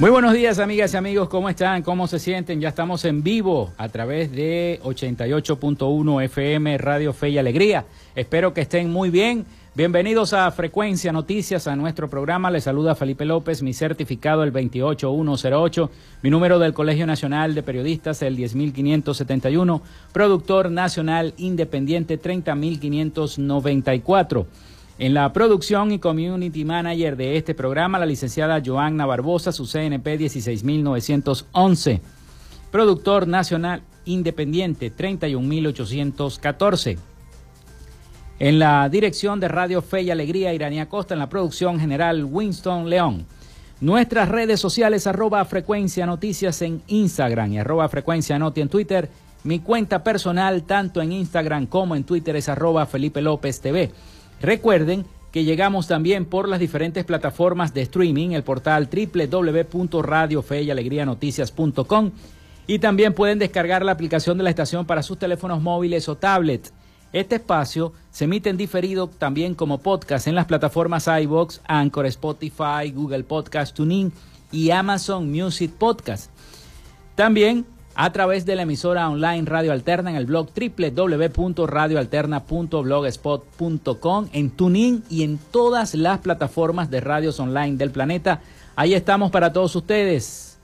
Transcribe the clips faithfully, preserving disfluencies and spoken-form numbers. Muy buenos días, amigas y amigos, ¿cómo están? ¿Cómo se sienten? Ya estamos en vivo a través de ochenta y ocho punto uno F M Radio Fe y Alegría. Espero que estén muy bien. Bienvenidos a Frecuencia Noticias, a nuestro programa. Les saluda Felipe López, mi certificado el veintiocho mil ciento ocho, mi número del Colegio Nacional de Periodistas el diez mil quinientos setenta y uno, productor nacional independiente treinta mil quinientos noventa y cuatro. En la producción y community manager de este programa, la licenciada Joanna Barbosa, su C N P dieciséis mil novecientos once. Productor nacional independiente, treinta y un mil ochocientos catorce. En la dirección de Radio Fe y Alegría, Irania Acosta. En la producción general, Winston León. Nuestras redes sociales, arroba Frecuencia Noticias en Instagram y arroba Frecuencia Noti en Twitter. Mi cuenta personal, tanto en Instagram como en Twitter, es arroba Felipe López T V. Recuerden que llegamos también por las diferentes plataformas de streaming, el portal doble u doble u doble u punto radio fe y alegría noticias punto com, y también pueden descargar la aplicación de la estación para sus teléfonos móviles o tablets. Este espacio se emite en diferido también como podcast en las plataformas iVoox, Anchor, Spotify, Google Podcast, TuneIn y Amazon Music Podcast. También a través de la emisora online Radio Alterna en el blog doble u doble u doble u punto radio alterna punto blogspot punto com, en TuneIn y en todas las plataformas de radios online del planeta. Ahí estamos para todos ustedes.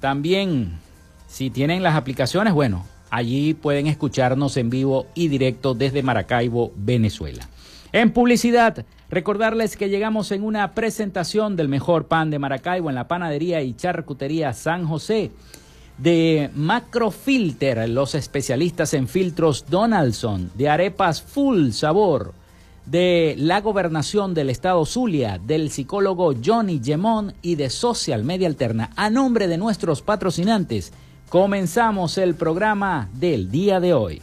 También, si tienen las aplicaciones, bueno, allí pueden escucharnos en vivo y directo desde Maracaibo, Venezuela. En publicidad, recordarles que llegamos en una presentación del mejor pan de Maracaibo en la panadería y charcutería San José. De Macrofilter, los especialistas en filtros Donaldson, de Arepas Full Sabor, de la Gobernación del Estado Zulia, del psicólogo Johnny Gemont y de Social Media Alterna. A nombre de nuestros patrocinantes, comenzamos el programa del día de hoy.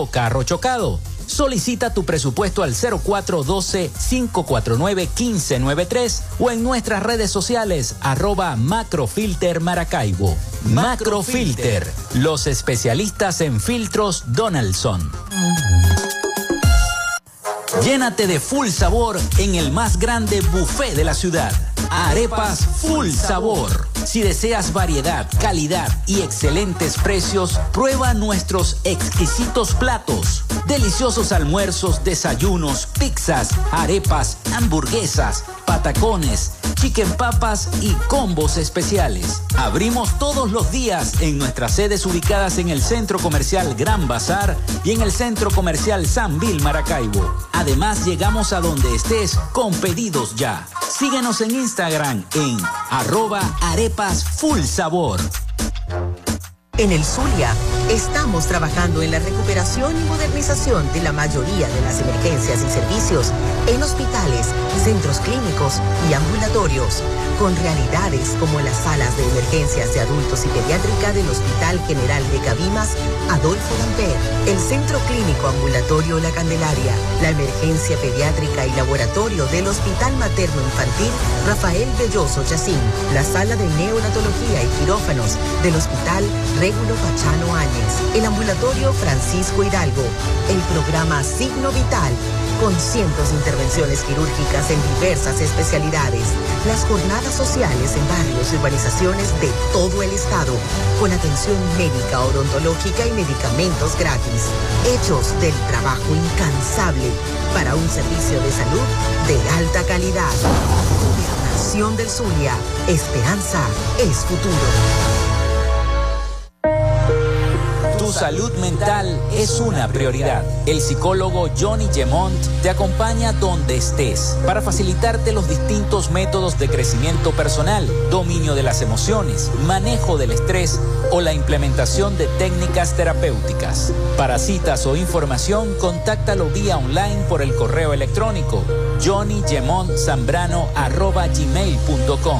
carro chocado. Solicita tu presupuesto al cero cuatro uno dos, cinco cuatro nueve, uno cinco nueve tres o en nuestras redes sociales arroba Macrofilter Maracaibo. Macrofilter, los especialistas en filtros Donaldson. Llénate de full sabor en el más grande buffet de la ciudad. Arepas Full Sabor. Si deseas variedad, calidad y excelentes precios, prueba nuestros exquisitos platos. Deliciosos almuerzos, desayunos, pizzas, arepas, hamburguesas, patacones, chicken papas y combos especiales. Abrimos todos los días en nuestras sedes ubicadas en el Centro Comercial Gran Bazar y en el Centro Comercial San Vil Maracaibo. Además, llegamos a donde estés con pedidos ya. Síguenos en Instagram en arroba arepas full sabor. En el Zulia estamos trabajando en la recuperación y modernización de la mayoría de las emergencias y servicios en hospitales, centros clínicos y ambulatorios, con realidades como las salas de emergencias de adultos y pediátrica del Hospital General de Cabimas, Adolfo Damper, el Centro Clínico Ambulatorio La Candelaria, la emergencia pediátrica y laboratorio del Hospital Materno Infantil Rafael Belloso Chacín, la sala de neonatología y quirófanos del Hospital Regulo Pachano Áñez, el Ambulatorio Francisco Hidalgo, el Programa Signo Vital, con cientos de intervenciones quirúrgicas en diversas especialidades, las jornadas sociales en barrios y urbanizaciones de todo el estado, con atención médica, odontológica y medicamentos gratis, hechos del trabajo incansable para un servicio de salud de alta calidad. Gobernación del Zulia, esperanza es futuro. Salud mental es una prioridad. El psicólogo Johnny Gemont te acompaña donde estés para facilitarte los distintos métodos de crecimiento personal, dominio de las emociones, manejo del estrés o la implementación de técnicas terapéuticas. Para citas o información, contáctalo vía online por el correo electrónico johnny gemont zambrano arroba gmail punto com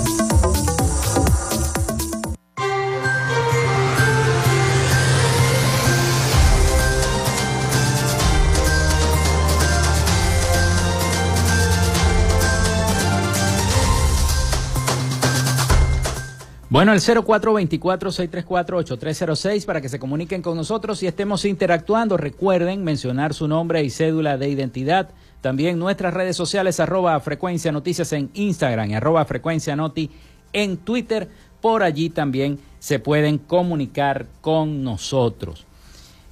Bueno, el cero cuatro dos cuatro, seis tres cuatro, ocho tres cero seis para que se comuniquen con nosotros y estemos interactuando. Recuerden mencionar su nombre y cédula de identidad. También nuestras redes sociales, arroba Frecuencia Noticias en Instagram y arroba Frecuencia Noti en Twitter. Por allí también se pueden comunicar con nosotros.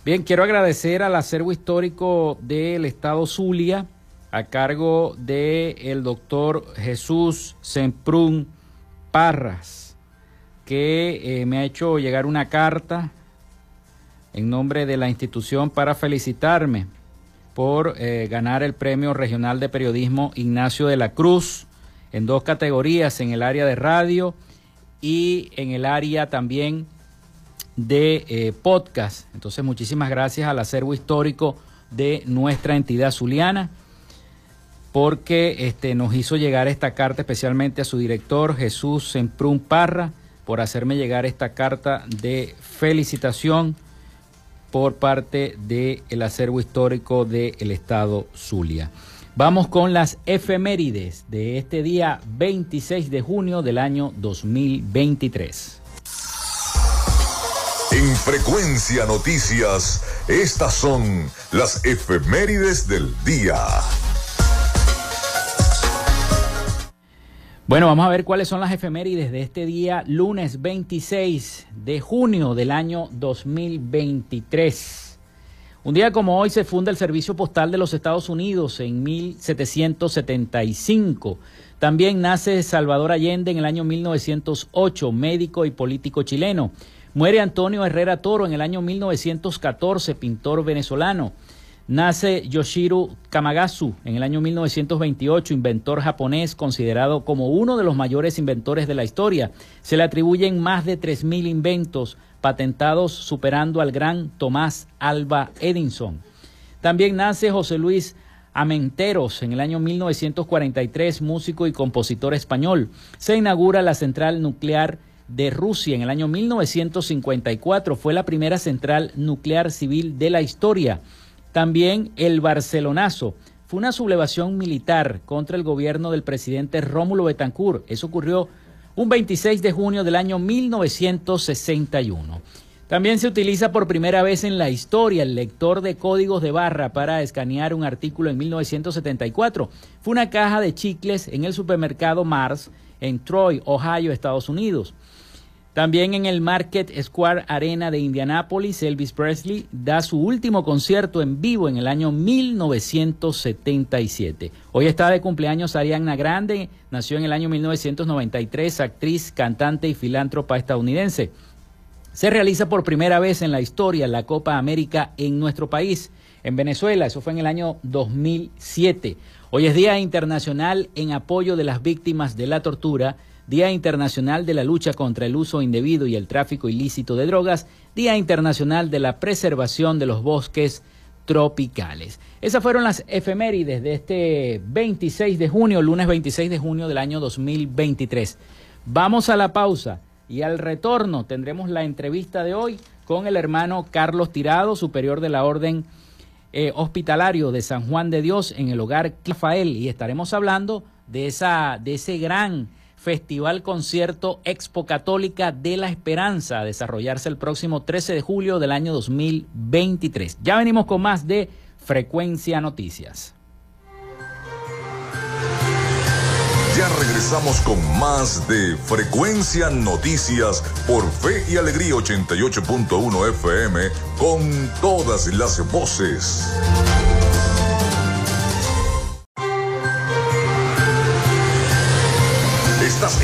Bien, quiero agradecer al Acervo Histórico del Estado Zulia, a cargo del doctor Jesús Semprún Parras, que eh, me ha hecho llegar una carta en nombre de la institución para felicitarme por eh, ganar el Premio Regional de Periodismo Ignacio de la Cruz en dos categorías, en el área de radio y en el área también de eh, podcast. Entonces, muchísimas gracias al Acervo Histórico de nuestra entidad zuliana, porque este, nos hizo llegar esta carta, especialmente a su director, Jesús Semprún Parra, por hacerme llegar esta carta de felicitación por parte del Acervo Histórico del Estado Zulia. Vamos con las efemérides de este día veintiséis de junio del año dos mil veintitrés. En Frecuencia Noticias, estas son las efemérides del día. Bueno, vamos a ver cuáles son las efemérides de este día, lunes veintiséis de junio del año dos mil veintitrés. Un día como hoy se funda el Servicio Postal de los Estados Unidos en mil setecientos setenta y cinco. También nace Salvador Allende en el año mil novecientos ocho, médico y político chileno. Muere Antonio Herrera Toro en el año mil novecientos catorce, pintor venezolano. Nace Yoshiro Kamagasu en el año mil novecientos veintiocho, inventor japonés considerado como uno de los mayores inventores de la historia. Se le atribuyen más de tres mil inventos patentados, superando al gran Tomás Alva Edison. También nace José Luis Amenteros en el año mil novecientos cuarenta y tres, músico y compositor español. Se inaugura la central nuclear de Rusia en el año mil novecientos cincuenta y cuatro. Fue la primera central nuclear civil de la historia. También el Barcelonazo fue una sublevación militar contra el gobierno del presidente Rómulo Betancourt. Eso ocurrió un veintiséis de junio del año mil novecientos sesenta y uno. También se utiliza por primera vez en la historia el lector de códigos de barra para escanear un artículo en mil novecientos setenta y cuatro. Fue una caja de chicles en el supermercado Mars en Troy, Ohio, Estados Unidos. También en el Market Square Arena de Indianápolis, Elvis Presley da su último concierto en vivo en el año mil novecientos setenta y siete. Hoy está de cumpleaños Ariana Grande, nació en el año mil novecientos noventa y tres, actriz, cantante y filántropa estadounidense. Se realiza por primera vez en la historia la Copa América en nuestro país, en Venezuela. Eso fue en el año dos mil siete. Hoy es Día Internacional en apoyo de las víctimas de la tortura, Día Internacional de la Lucha contra el Uso Indebido y el Tráfico Ilícito de Drogas, Día Internacional de la Preservación de los Bosques Tropicales. Esas fueron las efemérides de este veintiséis de junio, lunes veintiséis de junio del año dos mil veintitrés. Vamos a la pausa y al retorno tendremos la entrevista de hoy con el hermano Carlos Tirado, superior de la Orden eh, Hospitalario de San Juan de Dios en el Hogar Rafael, y estaremos hablando de, esa, de ese gran Festival Concierto Expo Católica de la Esperanza, a desarrollarse el próximo trece de julio del año dos mil veintitrés. Ya venimos con más de Frecuencia Noticias. Ya regresamos con más de Frecuencia Noticias por Fe y Alegría ochenta y ocho punto uno F M, con todas las voces. Estás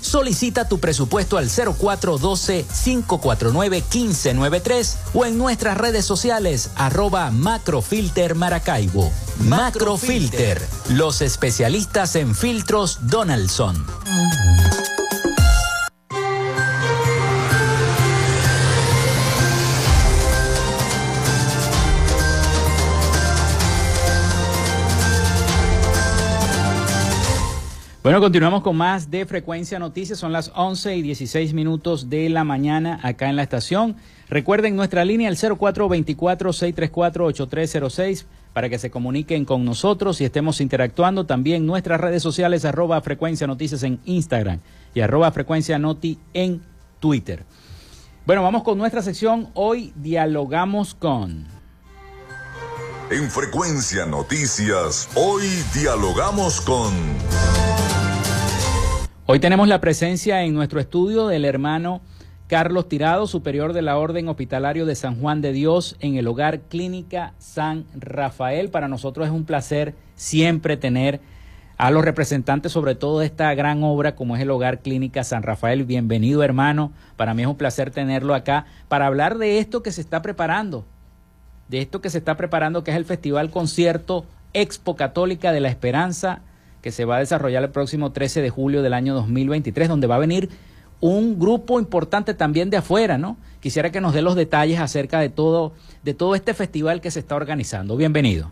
Solicita tu presupuesto al cero cuatro uno dos, cinco cuatro nueve, uno cinco nueve tres o en nuestras redes sociales arroba Macrofilter Maracaibo. Macrofilter, los especialistas en filtros Donaldson. Bueno, continuamos con más de Frecuencia Noticias. Son las once y dieciséis minutos de la mañana acá en la estación. Recuerden nuestra línea, el cero cuatro dos cuatro, seis tres cuatro, ocho tres cero seis, para que se comuniquen con nosotros y estemos interactuando. También nuestras redes sociales, arroba Frecuencia Noticias en Instagram y arroba Frecuencia Noti en Twitter. Bueno, vamos con nuestra sección. Hoy dialogamos con... En Frecuencia Noticias, hoy dialogamos con... Hoy tenemos la presencia en nuestro estudio del hermano Carlos Tirado, superior de la Orden Hospitalario de San Juan de Dios en el Hogar Clínica San Rafael. Para nosotros es un placer siempre tener a los representantes, sobre todo de esta gran obra como es el Hogar Clínica San Rafael. Bienvenido, hermano. Para mí es un placer tenerlo acá para hablar de esto que se está preparando, de esto que se está preparando, que es el Festival Concierto Expo Católica de la Esperanza, que se va a desarrollar el próximo trece de julio del año dos mil veintitrés, donde va a venir un grupo importante también de afuera, ¿no? Quisiera que nos dé los detalles acerca de todo, de todo este festival que se está organizando. Bienvenido.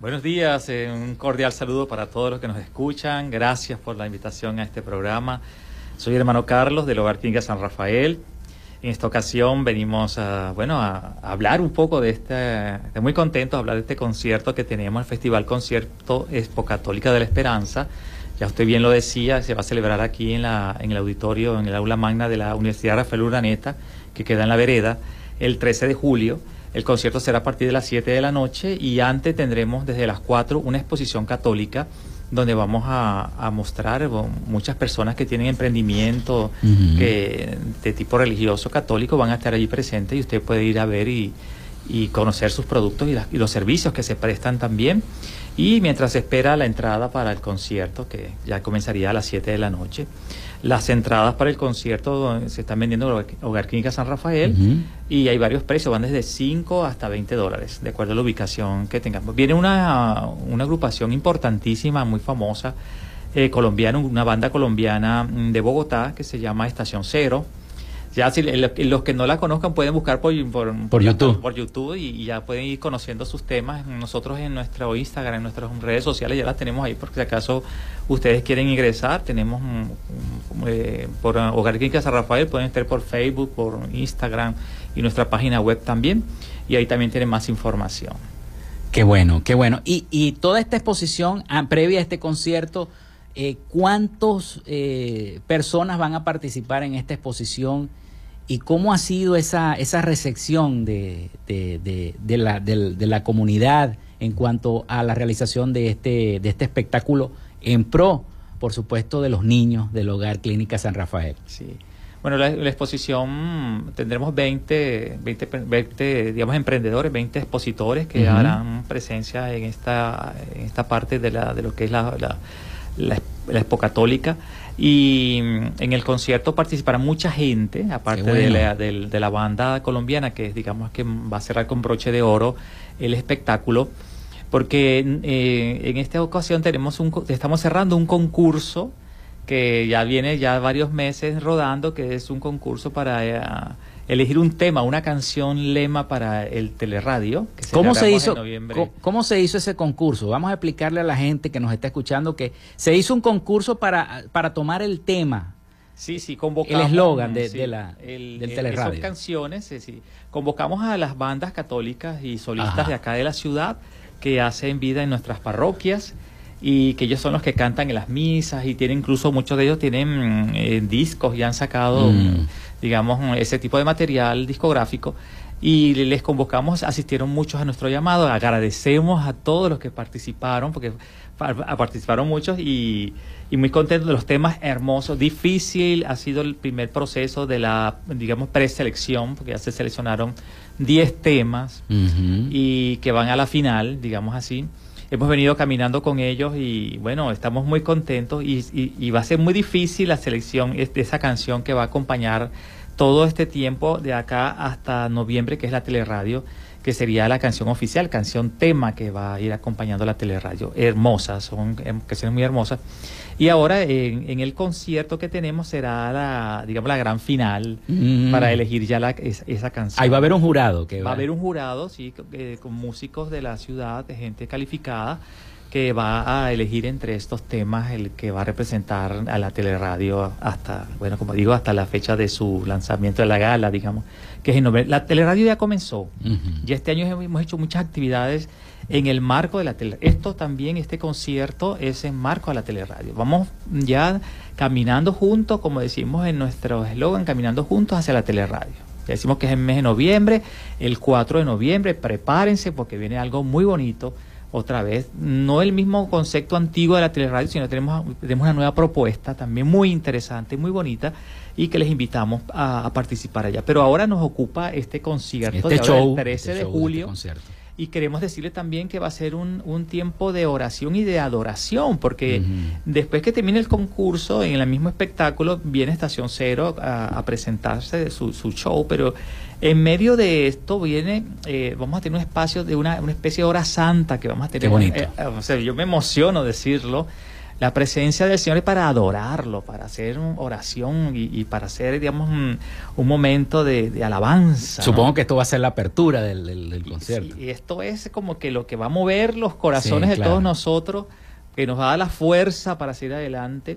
Buenos días, eh, un cordial saludo para todos los que nos escuchan. Gracias por la invitación a este programa. Soy el hermano Carlos del Hogar Clínica San Rafael. En esta ocasión venimos a, bueno, a, a hablar un poco de este, estoy muy contento de hablar de este concierto que tenemos, el Festival Concierto Expo Católica de la Esperanza. Ya usted bien lo decía, se va a celebrar aquí en, la, en el auditorio, en el aula magna de la Universidad Rafael Urdaneta, que queda en la vereda, el trece de julio. El concierto será a partir de las siete de la noche y antes tendremos desde las cuatro una exposición católica donde vamos a, a mostrar bueno, muchas personas que tienen emprendimiento uh-huh. que, de tipo religioso católico van a estar allí presentes y usted puede ir a ver y, y conocer sus productos y, las, y los servicios que se prestan también. Y mientras se espera la entrada para el concierto, que ya comenzaría a las siete de la noche, las entradas para el concierto se están vendiendo en Hogar Clínica San Rafael uh-huh. y hay varios precios, van desde cinco hasta veinte dólares, de acuerdo a la ubicación que tengamos. Viene una, una agrupación importantísima, muy famosa, eh, colombiana, una banda colombiana de Bogotá que se llama Estación Cero. Ya si los que no la conozcan pueden buscar por, por, por YouTube, por YouTube y, y ya pueden ir conociendo sus temas. Nosotros en nuestro Instagram, en nuestras redes sociales ya las tenemos ahí, porque si acaso ustedes quieren ingresar, tenemos eh, por Hogar Clínica San Rafael, pueden estar por Facebook, por Instagram y nuestra página web también, y ahí también tienen más información. Qué bueno, qué bueno. Y, y toda esta exposición a, previa a este concierto, Eh, ¿cuántas eh, personas van a participar en esta exposición y cómo ha sido esa, esa recepción de, de, de, de, la, de, de la comunidad en cuanto a la realización de este, de este espectáculo en pro, por supuesto, de los niños del Hogar Clínica San Rafael? Sí. Bueno, la, la exposición, tendremos veinte, veinte, veinte, digamos, emprendedores, veinte expositores que uh-huh. harán presencia en esta, en esta parte de, la, de lo que es la... la La, la Expo Católica, y en el concierto participará mucha gente, aparte bueno. de, la, de, de la banda colombiana, que digamos que va a cerrar con broche de oro el espectáculo, porque eh, en esta ocasión tenemos un, estamos cerrando un concurso que ya viene ya varios meses rodando, que es un concurso para eh, elegir un tema, una canción lema para el Teleradio. Que se ¿Cómo, se hizo, en noviembre. ¿Cómo se hizo ese concurso? Vamos a explicarle a la gente que nos está escuchando que se hizo un concurso para, para tomar el tema. Sí, sí, convocamos. El eslogan de, sí, de la, el, del Teleradio. Son canciones, sí, sí. Convocamos a las bandas católicas y solistas Ajá. de acá de la ciudad que hacen vida en nuestras parroquias, y que ellos son los que cantan en las misas y tienen, incluso muchos de ellos tienen eh, discos y han sacado mm. digamos ese tipo de material discográfico, y les convocamos, asistieron muchos a nuestro llamado, agradecemos a todos los que participaron, porque participaron muchos y, y muy contentos. Los temas hermosos, difícil ha sido el primer proceso de la, digamos, preselección, porque ya se seleccionaron diez temas mm-hmm. y que van a la final, digamos así. Hemos venido caminando con ellos y, bueno, estamos muy contentos, y, y, y va a ser muy difícil la selección de esa canción que va a acompañar todo este tiempo de acá hasta noviembre, que es la Teleradio, que sería la canción oficial, canción tema que va a ir acompañando la Teleradio. Hermosas, son canciones muy hermosas. Y ahora en, en el concierto que tenemos será la, digamos, la gran final mm. para elegir ya la, esa, esa canción. Ahí va a haber un jurado. Que va, va a haber un jurado, sí, eh, con músicos de la ciudad, de gente calificada, que va a elegir entre estos temas el que va a representar a la Teleradio hasta, bueno, como digo, hasta la fecha de su lanzamiento de la gala, digamos, que es en noviembre. La Teleradio ya comenzó, uh-huh. ya este año hemos hecho muchas actividades en el marco de la Teleradio. Esto también, este concierto, es en marco de la Teleradio. Vamos ya caminando juntos, como decimos en nuestro eslogan, caminando juntos hacia la Teleradio. Ya decimos que es el mes de noviembre, el cuatro de noviembre, prepárense porque viene algo muy bonito. Otra vez, no el mismo concepto antiguo de la Teleradio, sino tenemos, tenemos una nueva propuesta también muy interesante, muy bonita, y que les invitamos a, a participar allá. Pero ahora nos ocupa este concierto, este show, el trece de julio, este y queremos decirle también que va a ser un, un tiempo de oración y de adoración, porque uh-huh. después que termine el concurso, en el mismo espectáculo, viene Estación Cero a, a presentarse de su, su show, pero... En medio de esto viene, eh, vamos a tener un espacio de una, una especie de hora santa que vamos a tener. Qué bonito. Eh, eh, o sea, yo me emociono decirlo. La presencia del Señor es para adorarlo, para hacer oración y, y para hacer, digamos, un, un momento de, de alabanza. Supongo, ¿no?, que esto va a ser la apertura del, del, del concierto. Y, y esto es como que lo que va a mover los corazones, sí, claro, de todos nosotros, que nos va a dar la fuerza para seguir adelante.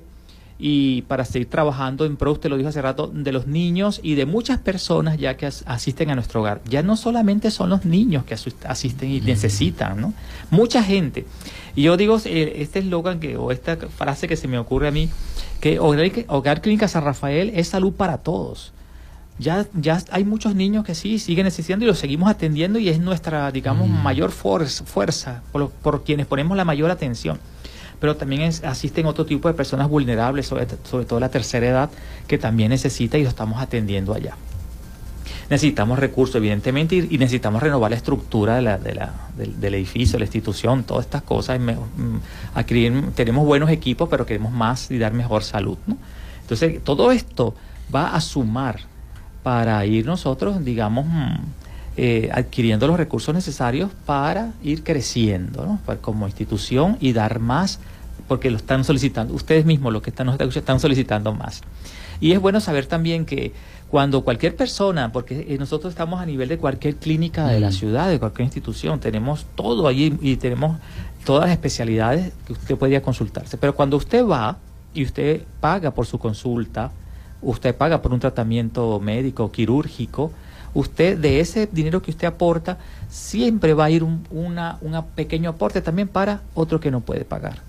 y para seguir trabajando en pro, usted lo dijo hace rato, de los niños y de muchas personas ya que as asisten a nuestro hogar. Ya no solamente son los niños que asisten y necesitan, ¿no? Mucha gente. Y yo digo, eh, este eslogan que, o esta frase que se me ocurre a mí, que Hogar, Hogar Clínica San Rafael es salud para todos. Ya, ya hay muchos niños que sí siguen necesitando y los seguimos atendiendo, y es nuestra, digamos, mm. mayor fuerza, fuerza por, los, por quienes ponemos la mayor atención. Pero también es, asisten otro tipo de personas vulnerables, sobre, sobre todo la tercera edad, que también necesita, y lo estamos atendiendo allá. Necesitamos recursos, evidentemente, y, y necesitamos renovar la estructura de la, de la, del, del edificio, la institución, todas estas cosas. Aquí tenemos buenos equipos, pero queremos más y dar mejor salud, ¿no? Entonces, todo esto va a sumar para ir nosotros, digamos, eh, adquiriendo los recursos necesarios para ir creciendo, ¿no? Para, como institución, y dar más, porque lo están solicitando, ustedes mismos los que están, están solicitando más. Y es bueno saber también que cuando cualquier persona, porque nosotros estamos a nivel de cualquier clínica de la ciudad, de cualquier institución, tenemos todo allí y tenemos todas las especialidades que usted podría consultarse, pero cuando usted va y usted paga por su consulta, usted paga por un tratamiento médico, quirúrgico, usted de ese dinero que usted aporta, siempre va a ir un una, una pequeño aporte también para otro que no puede pagar.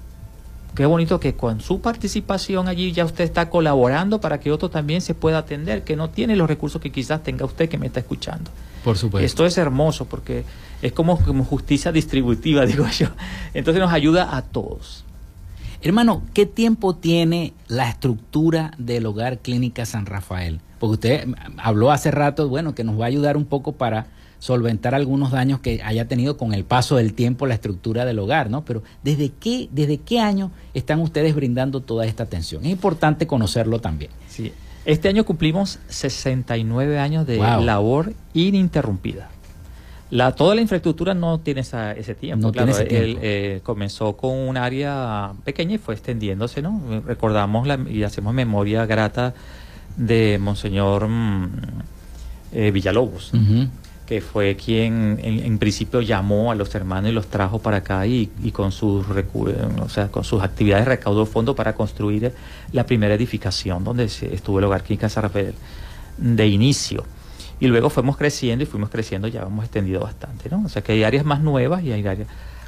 Qué bonito que con su participación allí ya usted está colaborando para que otro también se pueda atender, que no tiene los recursos que quizás tenga usted que me está escuchando. Por supuesto. Esto es hermoso porque es como, como justicia distributiva, digo yo. Entonces nos ayuda a todos. Hermano, ¿qué tiempo tiene la estructura del Hogar Clínica San Rafael? Porque usted habló hace rato, bueno, que nos va a ayudar un poco para solventar algunos daños que haya tenido con el paso del tiempo la estructura del hogar, ¿no? Pero ¿desde qué, desde qué año están ustedes brindando toda esta atención? Es importante conocerlo también. Sí. Este año cumplimos sesenta y nueve años de wow. labor ininterrumpida. La, toda la infraestructura no tiene esa, ese tiempo. No claro, tiene ese tiempo. Él, eh, comenzó con un área pequeña y fue extendiéndose, ¿no? Recordamos la, y hacemos memoria grata de Monseñor mm, eh, Villalobos, uh-huh. que fue quien en, en principio llamó a los hermanos y los trajo para acá y, y con sus o sea, con sus actividades recaudó fondos para construir la primera edificación donde estuvo el Hogar Clínica San Rafael de inicio. Y luego fuimos creciendo y fuimos creciendo, ya hemos extendido bastante, ¿no? O sea que hay áreas más nuevas y hay áreas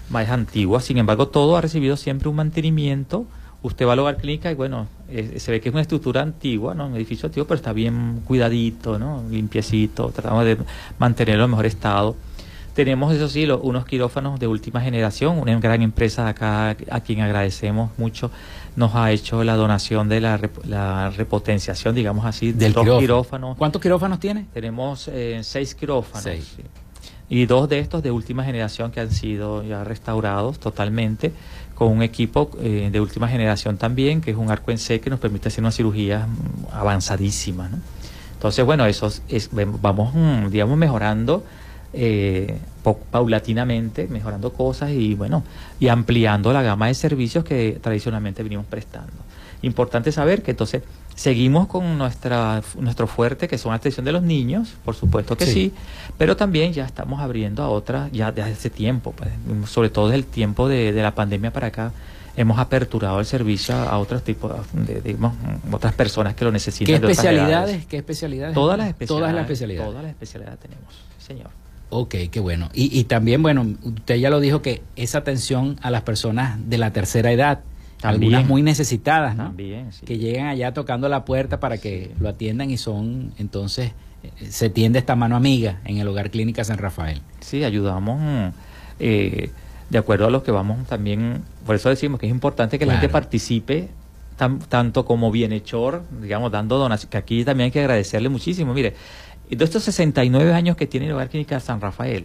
más antiguas. Sin embargo, todo ha recibido siempre un mantenimiento. Usted va al Hogar Clínica y, bueno, eh, se ve que es una estructura antigua, ¿no? Un edificio antiguo, pero está bien cuidadito, ¿no? Limpiecito, tratamos de mantenerlo en mejor estado. Tenemos, eso sí, los, unos quirófanos de última generación, una gran empresa de acá a quien agradecemos mucho. Nos ha hecho la donación de la, rep la repotenciación, digamos así, de dos quirófano. quirófanos. ¿Cuántos quirófanos tiene? Tenemos eh, seis quirófanos. Seis. Sí. Y dos de estos de última generación que han sido ya restaurados totalmente, con un equipo eh, de última generación también, que es un arco en C que nos permite hacer unas cirugías avanzadísimas, ¿no? Entonces, bueno, eso es, vamos, digamos, mejorando Eh, paulatinamente, mejorando cosas y bueno, y ampliando la gama de servicios que tradicionalmente venimos prestando. Importante saber que entonces seguimos con nuestra nuestro fuerte, que son la atención de los niños, por supuesto que sí, sí pero también ya estamos abriendo a otras ya desde hace tiempo, pues, sobre todo desde el tiempo de, de la pandemia para acá. Hemos aperturado el servicio a otros tipos, de, digamos, otras personas que lo necesitan. ¿Qué especialidades? ¿Qué especialidades? Todas las especialidades. Todas las especialidades. Todas las especialidades tenemos, señor. Ok, qué bueno. Y, y también, bueno, usted ya lo dijo que esa atención a las personas de la tercera edad, también, algunas muy necesitadas, ¿no? También, sí. Que llegan allá tocando la puerta para que sí. lo atiendan y son, entonces, se tiende esta mano amiga en el Hogar Clínica San Rafael. Sí, ayudamos eh, de acuerdo a los que vamos también, por eso decimos que es importante que claro. la gente participe tan, tanto como bienhechor, digamos, dando donaciones, que aquí también hay que agradecerle muchísimo, mire. De estos sesenta y nueve años que tiene el Hogar Clínica San Rafael,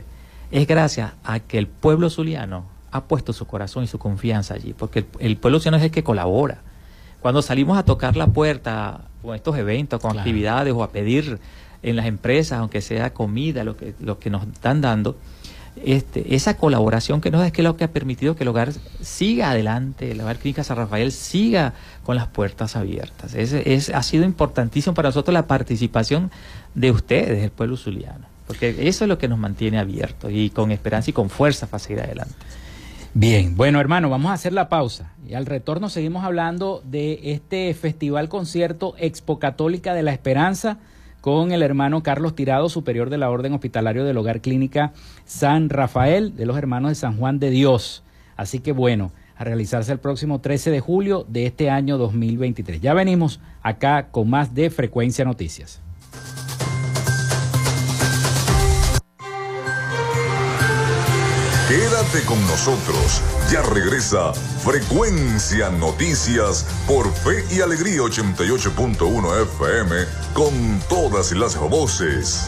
es gracias a que el pueblo zuliano ha puesto su corazón y su confianza allí, porque el, el pueblo zuliano es el que colabora. Cuando salimos a tocar la puerta con estos eventos, con claro. actividades o a pedir en las empresas, aunque sea comida, lo que, lo que nos están dando, este, esa colaboración que nos da es que lo que ha permitido que el hogar siga adelante, el Hogar Clínica San Rafael siga con las puertas abiertas. Es, es, ha sido importantísimo para nosotros la participación de ustedes, el pueblo zuliano, porque eso es lo que nos mantiene abiertos y con esperanza y con fuerza para seguir adelante. Bien, bueno hermano, vamos a hacer la pausa y al retorno seguimos hablando de este Festival Concierto Expo Católica de la Esperanza con el hermano Carlos Tirado, superior de la Orden Hospitalario del Hogar Clínica San Rafael, de los hermanos de San Juan de Dios. Así que bueno, a realizarse el próximo trece de julio de este año dos mil veintitrés. Ya venimos acá con más de Frecuencia Noticias. Quédate con nosotros, ya regresa Frecuencia Noticias por Fe y Alegría ochenta y ocho punto uno F M con todas las voces.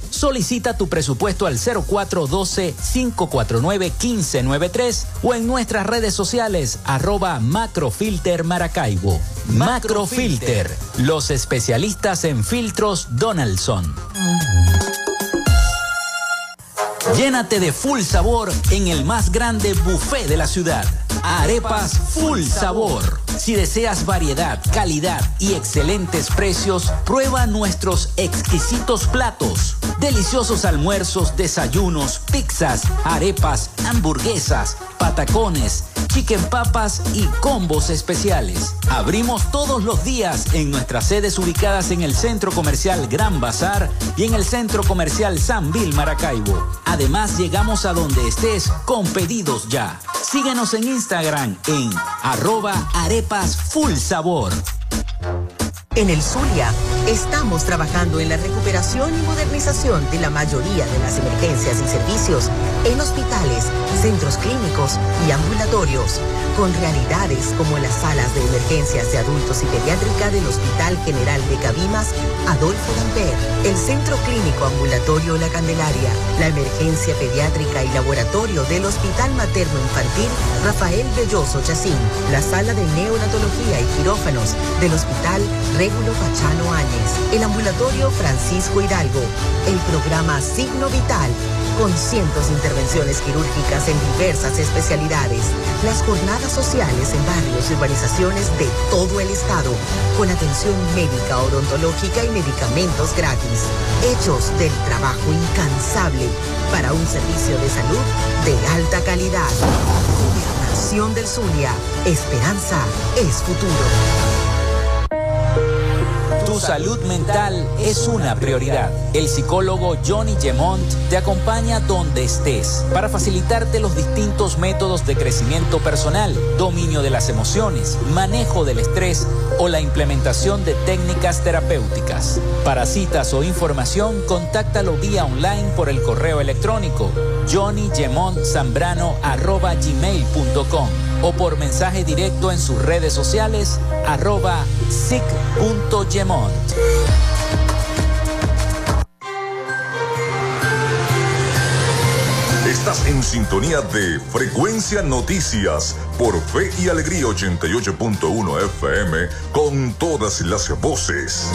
Solicita tu presupuesto al cero cuatro uno dos, cinco cuatro nueve, uno cinco nueve tres o en nuestras redes sociales arroba Macrofilter Maracaibo. Macrofilter, los especialistas en filtros Donaldson. Llénate de full sabor en el más grande buffet de la ciudad. Arepas Full Sabor. Si deseas variedad, calidad y excelentes precios, prueba nuestros exquisitos platos. Deliciosos almuerzos, desayunos, pizzas, arepas, hamburguesas, patacones, chicken papas y combos especiales. Abrimos todos los días en nuestras sedes ubicadas en el Centro Comercial Gran Bazar y en el Centro Comercial San Vil Maracaibo. Además, llegamos a donde estés con pedidos ya. Síguenos en Instagram en arroba arepas full sabor. En el Zulia, estamos trabajando en la recuperación y modernización de la mayoría de las emergencias y servicios en hospitales, centros clínicos y ambulatorios, con realidades como las salas de emergencias de adultos y pediátrica del Hospital General de Cabimas, Adolfo Dampert, el Centro Clínico Ambulatorio La Candelaria, la emergencia pediátrica y laboratorio del Hospital Materno Infantil Rafael Belloso Chacín, la sala de neonatología y quirófanos del Hospital Regulo Pachano Áñez, el Ambulatorio Francisco Hidalgo, el Programa Signo Vital, con cientos de intervenciones quirúrgicas en diversas especialidades, las jornadas sociales en barrios y urbanizaciones de todo el estado, con atención médica, odontológica y medicamentos gratis, hechos del trabajo incansable para un servicio de salud de alta calidad. Gobernación del Zulia, esperanza es futuro. Tu salud mental es una prioridad. El psicólogo Johnny Gemont te acompaña donde estés para facilitarte los distintos métodos de crecimiento personal, dominio de las emociones, manejo del estrés o la implementación de técnicas terapéuticas. Para citas o información, contáctalo vía online por el correo electrónico johnny gemont zambrano arroba gmail punto com o por mensaje directo en sus redes sociales arroba sic punto gemont. Estás en sintonía de Frecuencia Noticias por Fe y Alegría ochenta y ocho punto uno F M con todas las voces.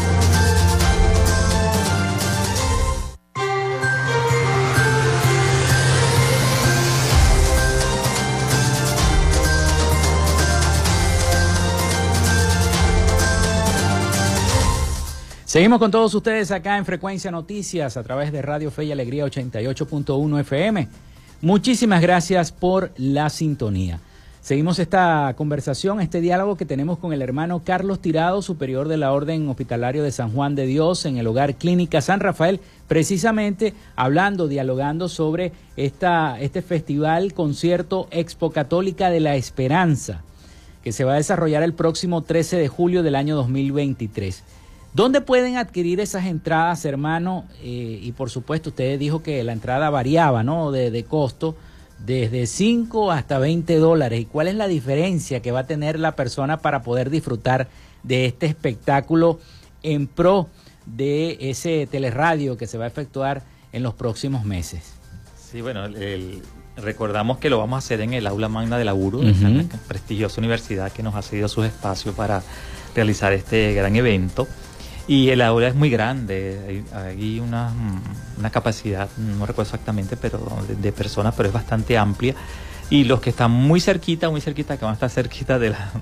Seguimos con todos ustedes acá en Frecuencia Noticias a través de Radio Fe y Alegría ochenta y ocho punto uno F M. Muchísimas gracias por la sintonía. Seguimos esta conversación, este diálogo que tenemos con el hermano Carlos Tirado, superior de la Orden Hospitalario de San Juan de Dios en el Hogar Clínica San Rafael, precisamente hablando, dialogando sobre esta, este Festival Concierto Expo Católica de la Esperanza, que se va a desarrollar el próximo trece de julio del año dos mil veintitrés. ¿Dónde pueden adquirir esas entradas, hermano? Eh, y por supuesto, usted dijo que la entrada variaba, ¿no?, de, de costo, desde cinco hasta veinte dólares. ¿Y cuál es la diferencia que va a tener la persona para poder disfrutar de este espectáculo en pro de ese teleradio que se va a efectuar en los próximos meses? Sí, bueno, el, el, recordamos que lo vamos a hacer en el aula magna de la U R U, uh-huh. esa prestigiosa universidad que nos ha cedido sus espacios para realizar este gran evento. Y el aula es muy grande, hay, hay una, una capacidad, no recuerdo exactamente, pero de, de personas, pero es bastante amplia. Y los que están muy cerquita, muy cerquita, que van a estar cerquita de la,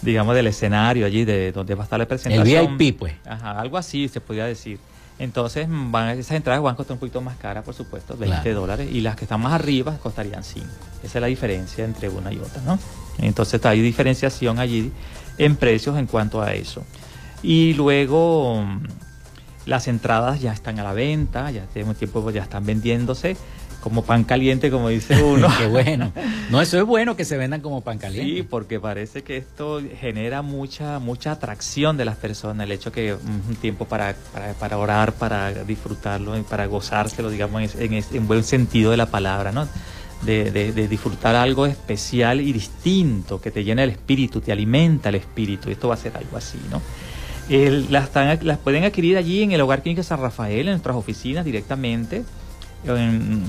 digamos, del escenario allí, de donde va a estar la presentación. El V I P, pues. Ajá, algo así se podría decir. Entonces, van, esas entradas van a costar un poquito más cara, por supuesto, veinte dólares, y las que están más arriba costarían cinco. Esa es la diferencia entre una y otra, ¿no? Entonces, hay diferenciación allí en precios en cuanto a eso. Y luego las entradas ya están a la venta, ya tenemos tiempo, ya están vendiéndose como pan caliente, como dice uno. Qué bueno. No, eso es bueno que se vendan como pan caliente. Sí, porque parece que esto genera mucha mucha atracción de las personas, el hecho que un tiempo para, para, para orar, para disfrutarlo, para gozárselo, digamos, en, en, en buen sentido de la palabra, ¿no? De, de, de disfrutar algo especial y distinto, que te llena el espíritu, te alimenta el espíritu. Esto va a ser algo así, ¿no? El, las, tan, las pueden adquirir allí en el Hogar Clínica San Rafael, en nuestras oficinas directamente. En,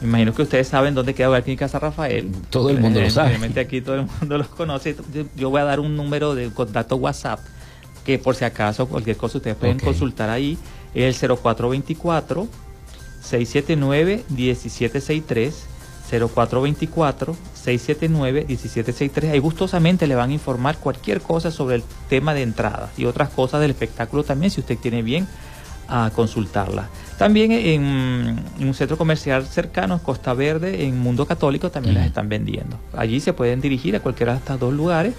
me imagino que ustedes saben dónde queda Hogar Clínica San Rafael. Todo el mundo eh, lo sabe. Obviamente aquí todo el mundo los conoce. Yo voy a dar un número de contacto WhatsApp, que por si acaso cualquier cosa ustedes pueden okay. consultar ahí. Es el cero cuatro dos cuatro, seis siete nueve, uno siete seis tres. cero cuatro dos cuatro, seis siete nueve, uno siete seis tres. Ahí gustosamente le van a informar cualquier cosa sobre el tema de entradas y otras cosas del espectáculo también, si usted tiene bien a consultarla. También en, en un centro comercial cercano, Costa Verde, en Mundo Católico, también las están vendiendo. Allí se pueden dirigir a cualquiera de estos dos lugares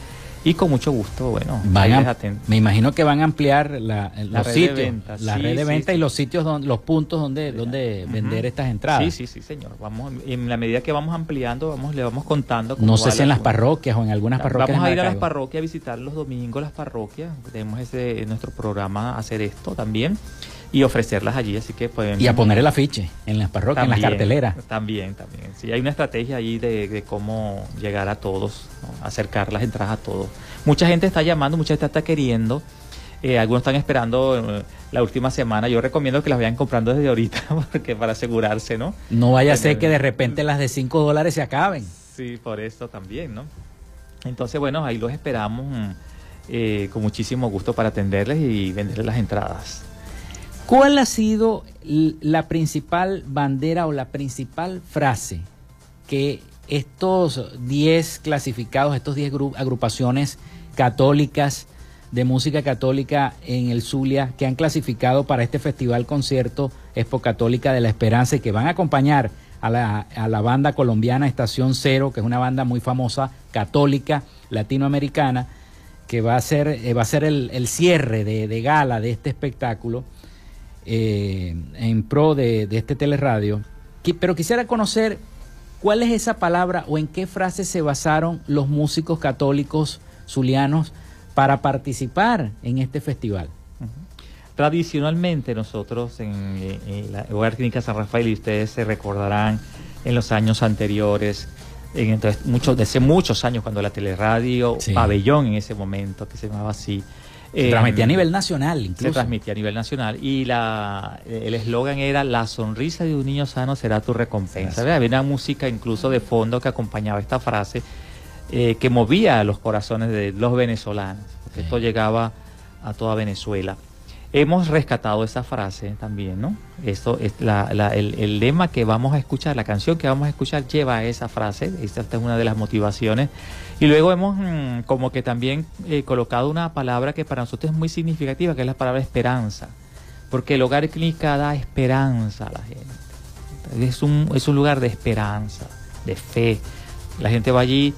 y con mucho gusto, bueno, van a, me imagino que van a ampliar la, los la red sitios, de venta, la sí, red de venta sí, y los sitios, donde, los puntos donde, donde uh-huh. vender estas entradas. Sí, sí, sí, señor. Vamos, en la medida que vamos ampliando, vamos, le vamos contando. No sé si en las parroquias o en algunas parroquias. Vamos a ir a las parroquias a visitar los domingos las parroquias. Tenemos ese en nuestro programa hacer esto también y ofrecerlas allí, así que pueden... Y a poner el afiche en las parroquias, también, en las carteleras. También, también. Sí, hay una estrategia allí de, de cómo llegar a todos, ¿no? Acercar las entradas a todos. Mucha gente está llamando, mucha gente está queriendo, eh, algunos están esperando eh, la última semana. Yo recomiendo que las vayan comprando desde ahorita, porque para asegurarse, ¿no? No vaya a ser que de repente las de cinco dólares se acaben. Sí, por eso también, ¿no? Entonces, bueno, ahí los esperamos eh, con muchísimo gusto para atenderles y venderles las entradas. ¿Cuál ha sido la principal bandera o la principal frase que estos diez clasificados, estos diez agrupaciones católicas de música católica en el Zulia que han clasificado para este Festival Concierto Expo Católica de la Esperanza y que van a acompañar a la, a la banda colombiana Estación Cero, que es una banda muy famosa, católica, latinoamericana, que va a ser, eh, va a ser el, el cierre de, de gala de este espectáculo? Eh, en pro de, de este teleradio, que, pero quisiera conocer cuál es esa palabra o en qué frase se basaron los músicos católicos zulianos para participar en este festival. Uh-huh. Tradicionalmente nosotros en, en la Hogar Clínica San Rafael, y ustedes se recordarán en los años anteriores, en, entonces, muchos, desde muchos años cuando la teleradio sí. Pabellón en ese momento que se llamaba así, Se transmitía eh, a nivel nacional incluso. Se transmitía a nivel nacional y la, el eslogan era: la sonrisa de un niño sano será tu recompensa. Había una música incluso de fondo que acompañaba esta frase eh, que movía los corazones de los venezolanos, porque sí. esto llegaba a toda Venezuela. Hemos rescatado esa frase también, ¿no? Esto es la, la, el, el lema que vamos a escuchar, la canción que vamos a escuchar lleva esa frase, esta es una de las motivaciones. Y luego hemos mmm, como que también eh, colocado una palabra que para nosotros es muy significativa, que es la palabra esperanza, porque el Hogar Clínica da esperanza a la gente. Es un, es un lugar de esperanza, de fe. La gente va allí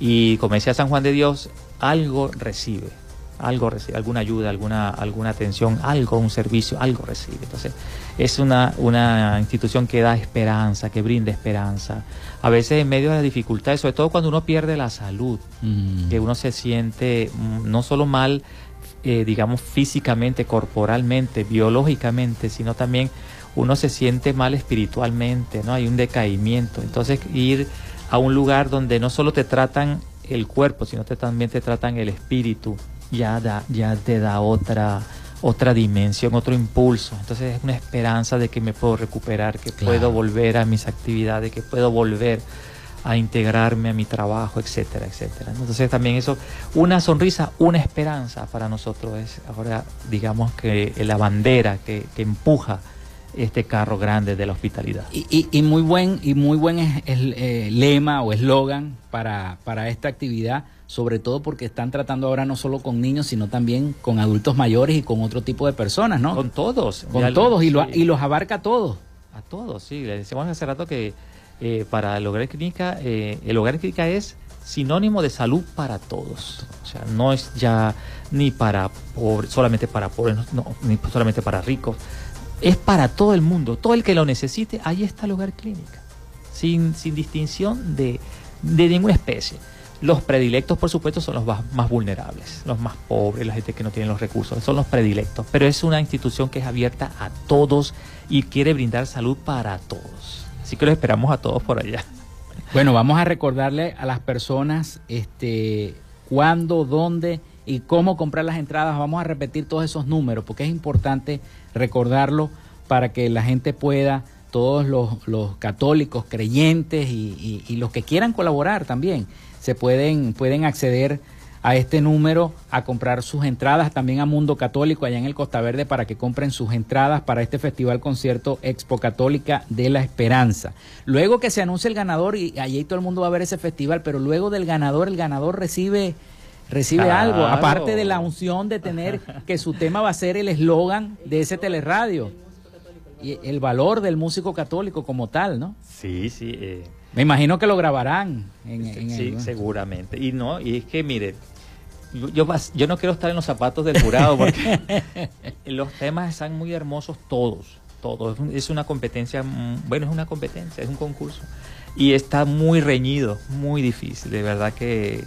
y, como decía San Juan de Dios, algo recibe. Algo recibe, alguna ayuda, alguna, alguna atención, algo, un servicio, algo recibe. Entonces, es una, una institución que da esperanza, que brinda esperanza. A veces en medio de las dificultades, sobre todo cuando uno pierde la salud, mm. que uno se siente no solo mal, eh, digamos, físicamente, corporalmente, biológicamente, sino también uno se siente mal espiritualmente, ¿no? Hay un decaimiento. Entonces, ir a un lugar donde no solo te tratan el cuerpo, sino que también te tratan el espíritu, ya da, ya te da otra otra dimensión, otro impulso. Entonces es una esperanza de que me puedo recuperar, que claro. puedo volver a mis actividades, que puedo volver a integrarme a mi trabajo, etcétera, etcétera. Entonces también eso, una sonrisa, una esperanza para nosotros es ahora, digamos, que la bandera que, que empuja este carro grande de la hospitalidad. Y, y, y muy buen, y muy buen es el eh, lema o eslogan para, para esta actividad, sobre todo porque están tratando ahora no solo con niños, sino también con adultos mayores y con otro tipo de personas, ¿no? Con todos. Con todos, y, lo, y los abarca a todos. A todos, sí. Le decíamos hace rato que eh, para el Hogar Clínica, eh, el Hogar Clínica es sinónimo de salud para todos. O sea, no es ya ni para pobres, solamente para pobres, no, ni solamente para ricos. Es para todo el mundo, todo el que lo necesite, ahí está el Hogar Clínica, sin, sin distinción de, de ninguna especie. Los predilectos, por supuesto, son los más vulnerables, los más pobres, la gente que no tiene los recursos, son los predilectos. Pero es una institución que es abierta a todos y quiere brindar salud para todos. Así que los esperamos a todos por allá. Bueno, vamos a recordarle a las personas este, cuándo, dónde y cómo comprar las entradas. Vamos a repetir todos esos números porque es importante recordarlo para que la gente pueda, todos los, los católicos, creyentes y, y, y los que quieran colaborar también, se pueden, pueden acceder a este número, a comprar sus entradas, también a Mundo Católico allá en el Costa Verde para que compren sus entradas para este Festival Concierto Expo Católica de la Esperanza. Luego que se anuncie el ganador, y allí todo el mundo va a ver ese festival, pero luego del ganador, el ganador recibe, recibe claro. algo, aparte de la unción de tener que su tema va a ser el eslogan de ese Teleradio, y el valor del músico católico como tal, ¿no? Sí, sí, eh. Me imagino que lo grabarán. En, en sí, el... seguramente. Y no, y es que, mire, yo, yo, yo no quiero estar en los zapatos del jurado porque los temas están muy hermosos todos, todos. Es una competencia, bueno, es una competencia, es un concurso. Y está muy reñido, muy difícil. De verdad que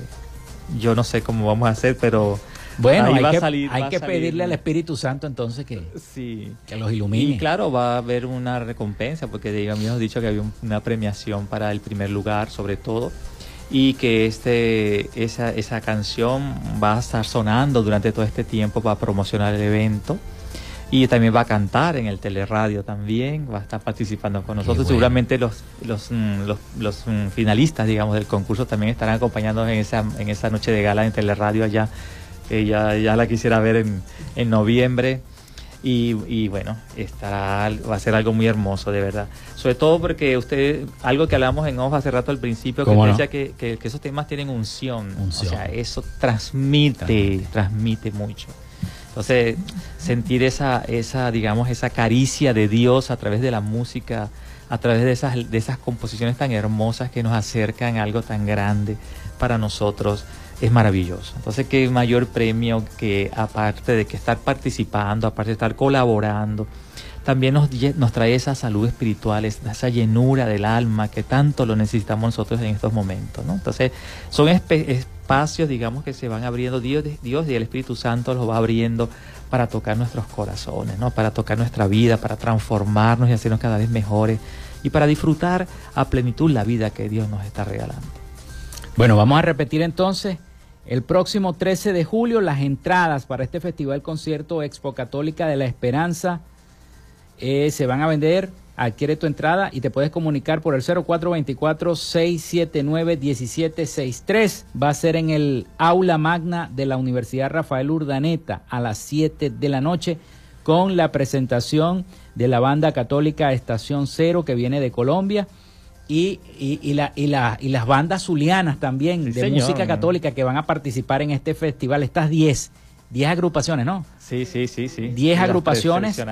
yo no sé cómo vamos a hacer, pero... Bueno, ahí hay va que, a salir, hay va que a salir. pedirle al Espíritu Santo entonces que, sí. que los ilumine. Y claro, va a haber una recompensa, porque habíamos dicho que había una premiación para el primer lugar, sobre todo, y que este esa, esa canción va a estar sonando durante todo este tiempo para promocionar el evento. Y también va a cantar en el Teleradio también, va a estar participando con nosotros. Bueno. Seguramente los, los, los, los, los finalistas, digamos, del concurso también estarán acompañándonos en esa, en esa noche de gala en Teleradio allá. Eh, ya, ya la quisiera ver en, en noviembre y, y bueno, estará, va a ser algo muy hermoso, de verdad, sobre todo porque usted, algo que hablamos en off hace rato al principio, que no? decía que, que, que esos temas tienen unción, unción. O sea, eso transmite, transmite transmite mucho. Entonces, sentir esa, esa digamos, esa caricia de Dios a través de la música, a través de esas, de esas composiciones tan hermosas que nos acercan a algo tan grande para nosotros, es maravilloso. Entonces, qué mayor premio que, aparte de que estar participando, aparte de estar colaborando, también nos, nos trae esa salud espiritual, esa llenura del alma que tanto lo necesitamos nosotros en estos momentos, ¿no? Entonces, son espacios, digamos, que se van abriendo. Dios, Dios y el Espíritu Santo los va abriendo para tocar nuestros corazones, ¿no? Para tocar nuestra vida, para transformarnos y hacernos cada vez mejores y para disfrutar a plenitud la vida que Dios nos está regalando. Bueno, vamos a repetir entonces... El próximo trece de julio, las entradas para este Festival Concierto Expo Católica de la Esperanza eh, se van a vender. Adquiere tu entrada y te puedes comunicar por el cero cuatro dos cuatro, seis siete nueve, uno siete seis tres. Va a ser en el aula magna de la Universidad Rafael Urdaneta a las siete de la noche. con la presentación de la banda católica Estación Cero, que viene de Colombia, y, y, y, la, y, la, y las bandas zulianas también, sí, de señor, música católica, que van a participar en este festival. Estas diez agrupaciones, ¿no? Sí, sí, sí, sí. diez agrupaciones,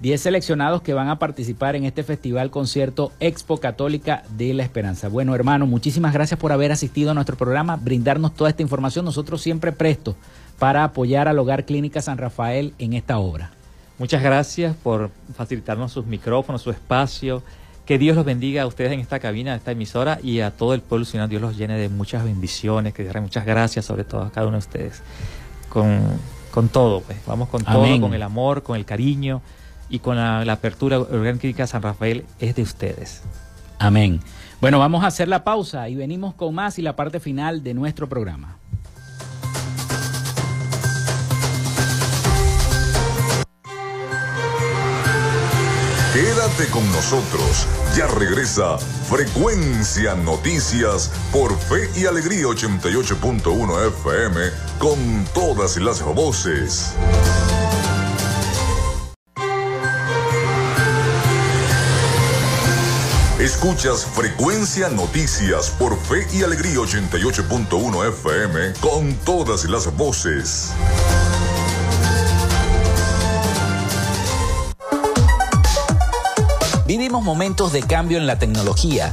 diez sí. seleccionados que van a participar en este Festival Concierto Expo Católica de la Esperanza. Bueno, hermano, muchísimas gracias por haber asistido a nuestro programa, brindarnos toda esta información. Nosotros siempre prestos para apoyar al Hogar Clínica San Rafael en esta obra. Muchas gracias por facilitarnos sus micrófonos, su espacio. Que Dios los bendiga a ustedes en esta cabina, a esta emisora, y a todo el pueblo sino Dios los llene de muchas bendiciones, que daré muchas gracias sobre todo a cada uno de ustedes. Con, con todo, pues, vamos con Amén. Todo, con el amor, con el cariño y con la, la apertura. Hogar Clínica San Rafael es de ustedes. Amén. Bueno, vamos a hacer la pausa y venimos con más y la parte final de nuestro programa. Quédate con nosotros, ya regresa Frecuencia Noticias por Fe y Alegría ochenta y ocho punto uno F M con todas las voces. Escuchas Frecuencia Noticias por Fe y Alegría ochenta y ocho punto uno F M con todas las voces. Vivimos momentos de cambio en la tecnología,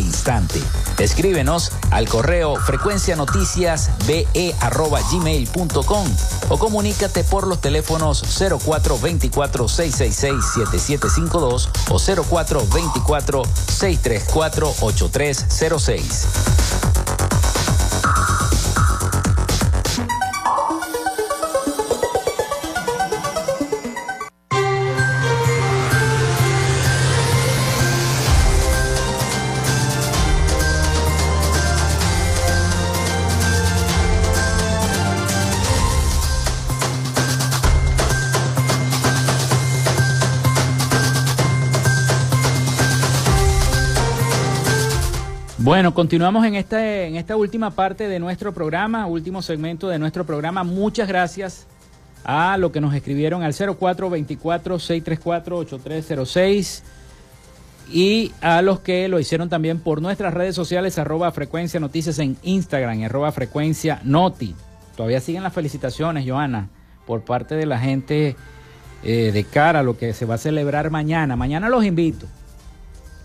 instante. Escríbenos al correo frecuencianoticiasbe arroba gmail punto com o comunícate por los teléfonos cero cuatro veinticuatro, seiscientos sesenta y seis, setenta y siete cincuenta y dos o cero cuatro veinticuatro, seiscientos treinta y cuatro, ochenta y tres cero seis. Bueno, continuamos en, este, en esta última parte de nuestro programa, último segmento de nuestro programa. Muchas gracias a lo que nos escribieron al cero cuatro veinticuatro, seiscientos treinta y cuatro, ochenta y tres cero seis y a los que lo hicieron también por nuestras redes sociales, arroba Frecuencia Noticias en Instagram, arroba Frecuencia Noti. Todavía siguen las felicitaciones, Johanna, por parte de la gente eh, de cara a lo que se va a celebrar mañana. Mañana los invito.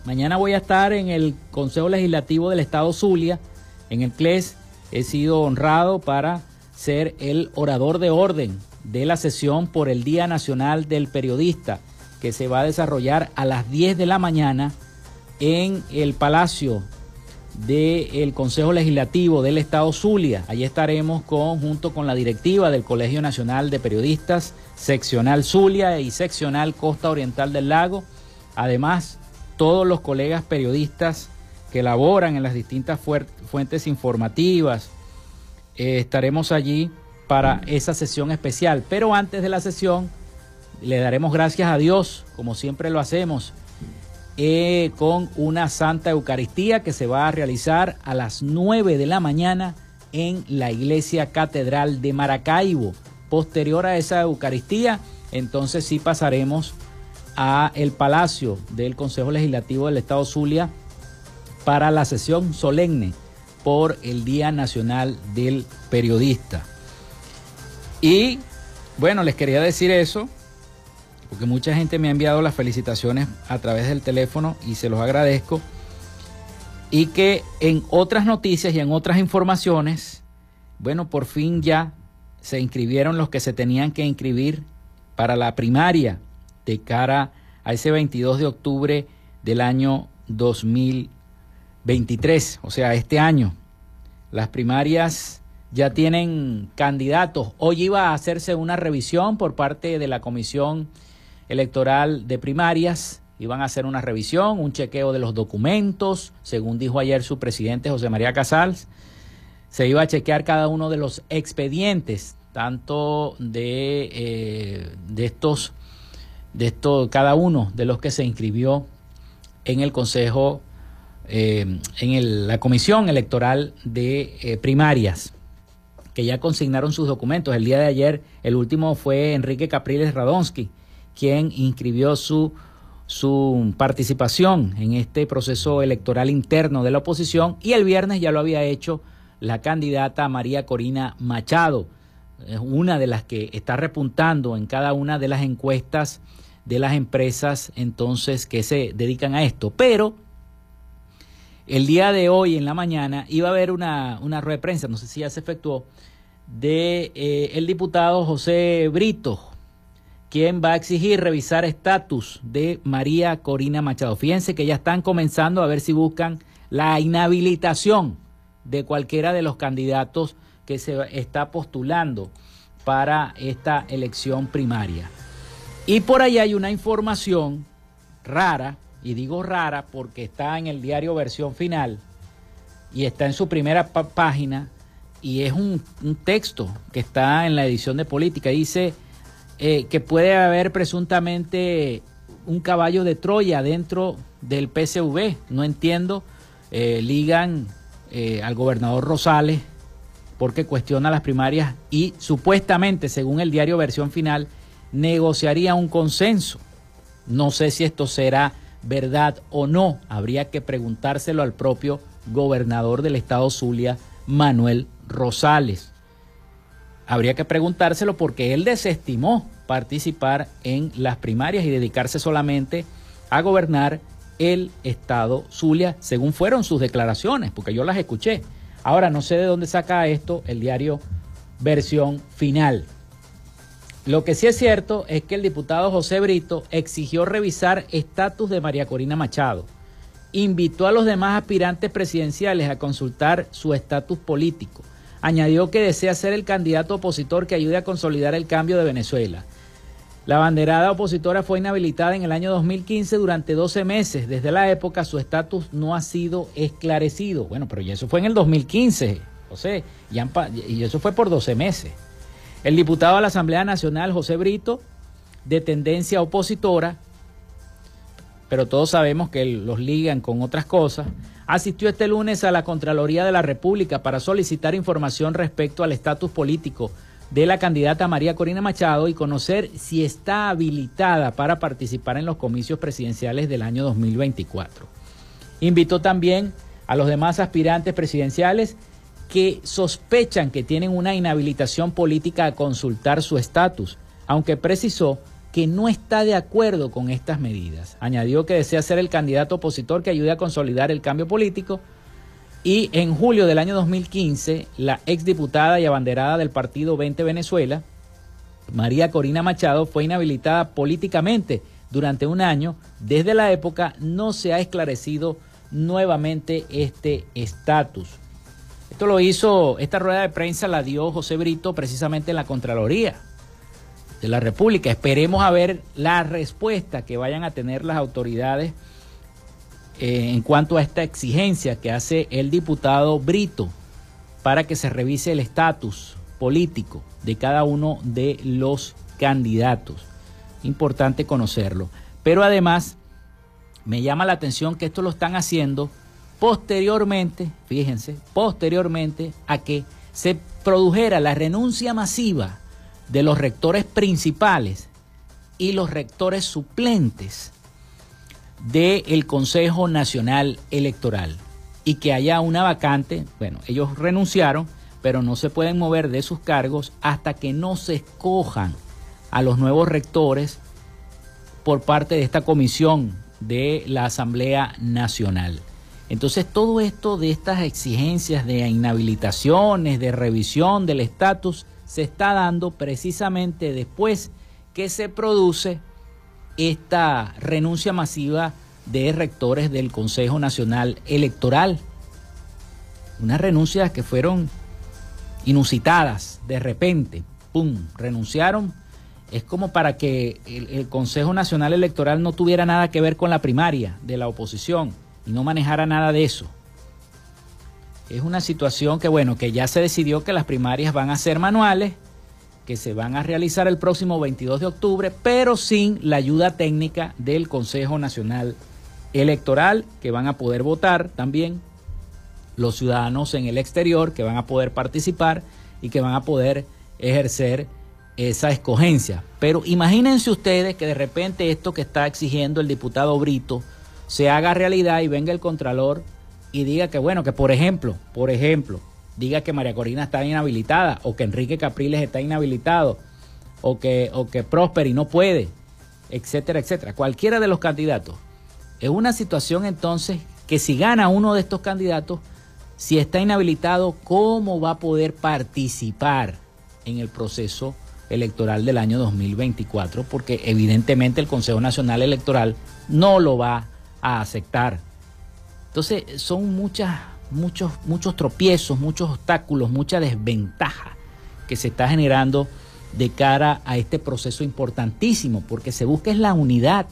Mañana voy a estar en el Consejo Legislativo del Estado Zulia, en el C L E S. He sido honrado para ser el orador de orden de la sesión por el Día Nacional del Periodista, que se va a desarrollar a las diez de la mañana en el Palacio del Consejo Legislativo del Estado Zulia. Allí estaremos con, junto con la directiva del Colegio Nacional de Periodistas, Seccional Zulia y Seccional Costa Oriental del Lago. Además, todos los colegas periodistas que laboran en las distintas fuentes informativas, eh, estaremos allí para esa sesión especial. Pero antes de la sesión, le daremos gracias a Dios, como siempre lo hacemos, eh, con una Santa Eucaristía que se va a realizar a las nueve de la mañana en la Iglesia Catedral de Maracaibo. Posterior a esa Eucaristía, entonces sí pasaremos a el Palacio del Consejo Legislativo del Estado Zulia para la sesión solemne por el Día Nacional del Periodista. Y bueno, les quería decir eso porque mucha gente me ha enviado las felicitaciones a través del teléfono y se los agradezco. Y que en otras noticias y en otras informaciones, bueno, por fin ya se inscribieron los que se tenían que inscribir para la primaria de cara a ese veintidós de octubre del año dos mil veintitrés, o sea, este año. Las primarias ya tienen candidatos. Hoy iba a hacerse una revisión por parte de la Comisión Electoral de Primarias. Iban a hacer una revisión, un chequeo de los documentos, según dijo ayer su presidente José María Casals. Se iba a chequear cada uno de los expedientes, tanto de, eh, de estos, de estos, cada uno de los que se inscribió en el Consejo, eh, en el, la Comisión Electoral de eh, Primarias, que ya consignaron sus documentos. El día de ayer, el último fue Enrique Capriles Radonsky, quien inscribió su su participación en este proceso electoral interno de la oposición, y el viernes ya lo había hecho la candidata María Corina Machado, una de las que está repuntando en cada una de las encuestas de las empresas entonces que se dedican a esto. Pero el día de hoy en la mañana iba a haber una, una rueda de prensa, no sé si ya se efectuó, de eh, el diputado José Brito, quien va a exigir revisar estatus de María Corina Machado. Fíjense que ya están comenzando a ver si buscan la inhabilitación de cualquiera de los candidatos que se está postulando para esta elección primaria. Y por ahí hay una información rara, y digo rara porque está en el diario Versión Final, y está en su primera página, y es un, un texto que está en la edición de Política. Dice... Eh, que puede haber presuntamente un caballo de Troya dentro del P S U V. No entiendo, eh, ligan eh, al gobernador Rosales porque cuestiona las primarias y supuestamente, según el diario Versión Final, negociaría un consenso. No sé si esto será verdad o no, habría que preguntárselo al propio gobernador del estado Zulia, Manuel Rosales. Habría que preguntárselo porque él desestimó participar en las primarias y dedicarse solamente a gobernar el estado Zulia, según fueron sus declaraciones, porque yo las escuché. Ahora, no sé de dónde saca esto el diario Versión Final. Lo que sí es cierto es que el diputado José Brito exigió revisar estatus de María Corina Machado. Invitó a los demás aspirantes presidenciales a consultar su estatus político. Añadió que desea ser el candidato opositor que ayude a consolidar el cambio de Venezuela. La banderada opositora fue inhabilitada en el año dos mil quince durante doce meses. Desde la época su estatus no ha sido esclarecido. Bueno, pero ya eso fue en el dos mil quince, José, y eso fue por doce meses. El diputado de la Asamblea Nacional, José Brito, de tendencia opositora, pero todos sabemos que los ligan con otras cosas, asistió este lunes a la Contraloría de la República para solicitar información respecto al estatus político de la candidata María Corina Machado y conocer si está habilitada para participar en los comicios presidenciales del año dos mil veinticuatro. Invitó también a los demás aspirantes presidenciales que sospechan que tienen una inhabilitación política a consultar su estatus, aunque precisó que no está de acuerdo con estas medidas. Añadió que desea ser el candidato opositor que ayude a consolidar el cambio político. Y en julio del año dos mil quince, la exdiputada y abanderada del partido veinte Venezuela, María Corina Machado, fue inhabilitada políticamente durante un año. Desde la época no se ha esclarecido nuevamente este estatus. Esto lo hizo, esta rueda de prensa la dio José Brito precisamente en la Contraloría de la República. Esperemos a ver la respuesta que vayan a tener las autoridades eh, en cuanto a esta exigencia que hace el diputado Brito para que se revise el estatus político de cada uno de los candidatos. Importante conocerlo. Pero además, me llama la atención que esto lo están haciendo posteriormente, fíjense, posteriormente a que se produjera la renuncia masiva de los rectores principales y los rectores suplentes del Consejo Nacional Electoral y que haya una vacante. Bueno, ellos renunciaron, pero no se pueden mover de sus cargos hasta que no se escojan a los nuevos rectores por parte de esta comisión de la Asamblea Nacional. Entonces, todo esto de estas exigencias de inhabilitaciones, de revisión del estatus, se está dando precisamente después que se produce esta renuncia masiva de rectores del Consejo Nacional Electoral. Unas renuncias que fueron inusitadas, de repente, pum, renunciaron. Es como para que el, el Consejo Nacional Electoral no tuviera nada que ver con la primaria de la oposición y no manejara nada de eso. Es una situación que, bueno, que ya se decidió que las primarias van a ser manuales, que se van a realizar el próximo veintidós de octubre, pero sin la ayuda técnica del Consejo Nacional Electoral, que van a poder votar también los ciudadanos en el exterior, que van a poder participar y que van a poder ejercer esa escogencia. Pero imagínense ustedes que de repente esto que está exigiendo el diputado Brito se haga realidad y venga el contralor y diga que, bueno, que por ejemplo, por ejemplo, diga que María Corina está inhabilitada, o que Enrique Capriles está inhabilitado, o que, o que Prosperi no puede, etcétera, etcétera. Cualquiera de los candidatos. Es una situación entonces que si gana uno de estos candidatos, si está inhabilitado, ¿cómo va a poder participar en el proceso electoral del año dos mil veinticuatro? Porque evidentemente el Consejo Nacional Electoral no lo va a aceptar. Entonces son muchas, muchos, muchos tropiezos, muchos obstáculos, mucha desventaja que se está generando de cara a este proceso importantísimo, porque se busca es la unidad,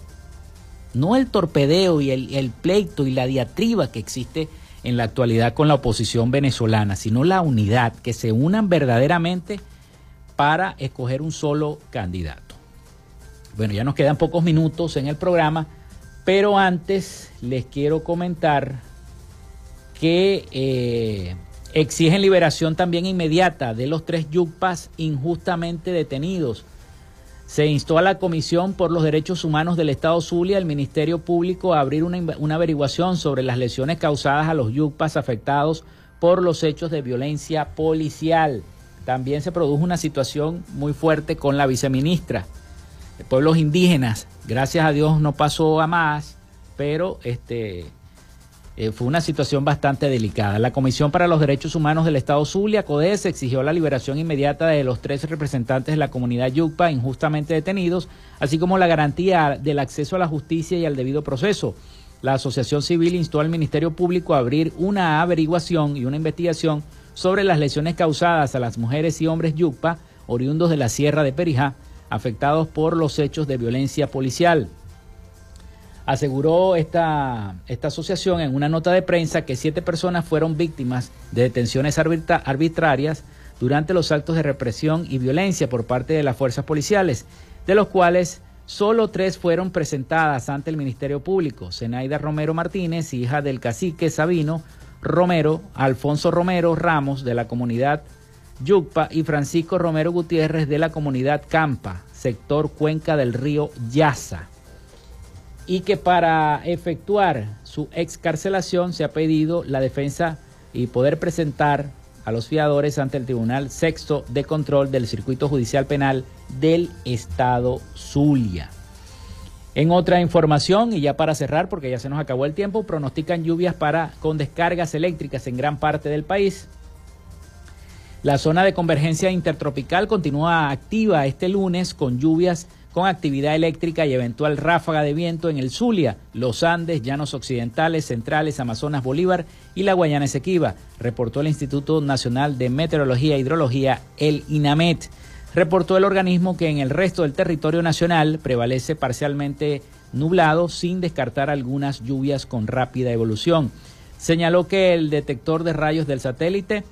no el torpedeo y el, el pleito y la diatriba que existe en la actualidad con la oposición venezolana, sino la unidad, que se unan verdaderamente para escoger un solo candidato. Bueno, ya nos quedan pocos minutos en el programa, pero antes les quiero comentar que eh, exigen liberación también inmediata de los tres yucpas injustamente detenidos. Se instó a la Comisión por los Derechos Humanos del Estado Zulia, al Ministerio Público, a abrir una, una averiguación sobre las lesiones causadas a los yucpas afectados por los hechos de violencia policial. También se produjo una situación muy fuerte con la viceministra de Pueblos Indígenas. Gracias a Dios no pasó a más, pero este, eh, fue una situación bastante delicada. La Comisión para los Derechos Humanos del Estado Zulia, CODES, exigió la liberación inmediata de los tres representantes de la comunidad yucpa injustamente detenidos, así como la garantía del acceso a la justicia y al debido proceso. La Asociación Civil instó al Ministerio Público a abrir una averiguación y una investigación sobre las lesiones causadas a las mujeres y hombres yucpa, oriundos de la Sierra de Perijá, afectados por los hechos de violencia policial. Aseguró esta, esta asociación en una nota de prensa que siete personas fueron víctimas de detenciones arbitra, arbitrarias durante los actos de represión y violencia por parte de las fuerzas policiales, de los cuales solo tres fueron presentadas ante el Ministerio Público. Zenaida Romero Martínez, hija del cacique Sabino Romero, Alfonso Romero Ramos de la comunidad yucpa y Francisco Romero Gutiérrez de la comunidad Campa, sector Cuenca del Río Yaza, y que para efectuar su excarcelación se ha pedido la defensa y poder presentar a los fiadores ante el Tribunal Sexto de Control del Circuito Judicial Penal del Estado Zulia. En otra información, y ya para cerrar porque ya se nos acabó el tiempo, pronostican lluvias para, con descargas eléctricas en gran parte del país. La zona de convergencia intertropical continúa activa este lunes con lluvias con actividad eléctrica y eventual ráfaga de viento en el Zulia, los Andes, Llanos Occidentales, Centrales, Amazonas, Bolívar y la Guayana Esequiba, reportó el Instituto Nacional de Meteorología e Hidrología, el INAMET. Reportó el organismo que en el resto del territorio nacional prevalece parcialmente nublado, sin descartar algunas lluvias con rápida evolución. Señaló que el detector de rayos del satélite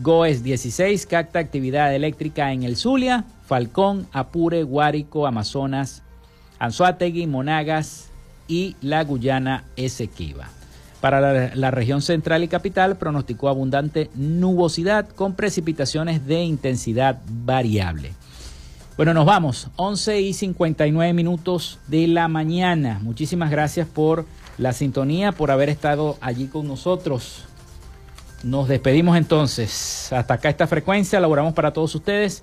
GOES dieciséis capta actividad eléctrica en el Zulia, Falcón, Apure, Guárico, Amazonas, Anzoátegui, Monagas y la Guyana Esequiba. Para la, la región central y capital pronosticó abundante nubosidad con precipitaciones de intensidad variable. Bueno, nos vamos. once y cincuenta y nueve minutos de la mañana. Muchísimas gracias por la sintonía, por haber estado allí con nosotros. Nos despedimos entonces. Hasta acá esta frecuencia. Laboramos para todos ustedes.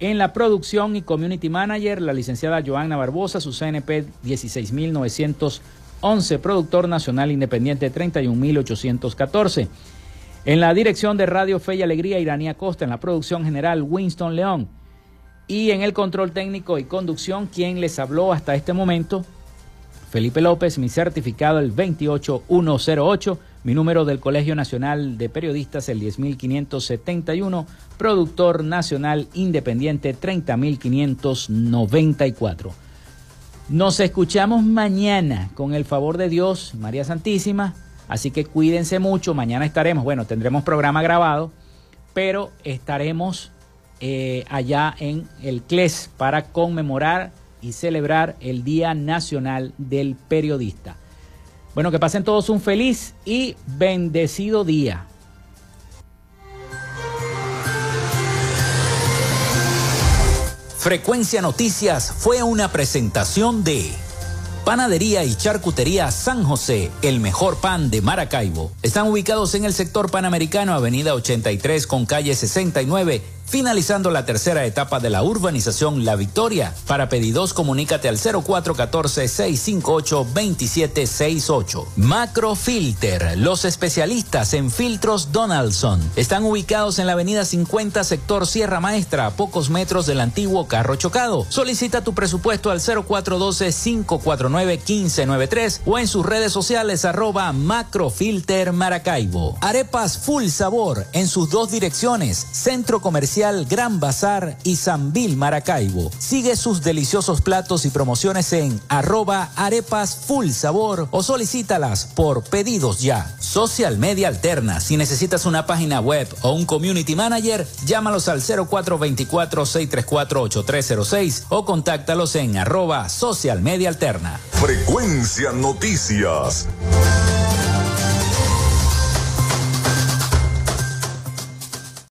En la producción y community manager, la licenciada Joanna Barbosa, su C N P dieciséis mil novecientos once, productor nacional independiente treinta y un mil ochocientos catorce. En la dirección de Radio Fe y Alegría, Irania Acosta. En la producción general, Winston León. Y en el control técnico y conducción, quien les habló hasta este momento, Felipe López, mi certificado el veintiocho mil ciento ocho. Mi número del Colegio Nacional de Periodistas, el diez mil quinientos setenta y uno, productor nacional independiente, treinta mil quinientos noventa y cuatro. Nos escuchamos mañana, con el favor de Dios, María Santísima, así que cuídense mucho. Mañana estaremos, bueno, tendremos programa grabado, pero estaremos eh, allá en el C L E S para conmemorar y celebrar el Día Nacional del Periodista. Bueno, que pasen todos un feliz y bendecido día. Frecuencia Noticias fue una presentación de Panadería y Charcutería San José, el mejor pan de Maracaibo. Están ubicados en el sector Panamericano, avenida ochenta y tres con calle sesenta y nueve, finalizando la tercera etapa de la urbanización La Victoria. Para pedidos, comunícate al cero cuatro uno cuatro, seis cinco ocho, dos siete seis ocho. Macrofilter, los especialistas en filtros Donaldson. Están ubicados en la avenida cincuenta, sector Sierra Maestra, a pocos metros del antiguo carro chocado. Solicita tu presupuesto al cero cuatro uno dos, cinco cuatro nueve, uno cinco nueve tres o en sus redes sociales arroba Macrofilter Maracaibo. Arepas Full Sabor en sus dos direcciones, Centro Comercial Gran Bazar y Sambil Maracaibo. Sigue sus deliciosos platos y promociones en arroba arepas full sabor o solicítalas por pedidos ya. Social Media Alterna. Si necesitas una página web o un community manager, llámalos al cero cuatro dos cuatro, seis tres cuatro, ocho tres cero seis o contáctalos en arroba Social Media Alterna. Frecuencia Noticias.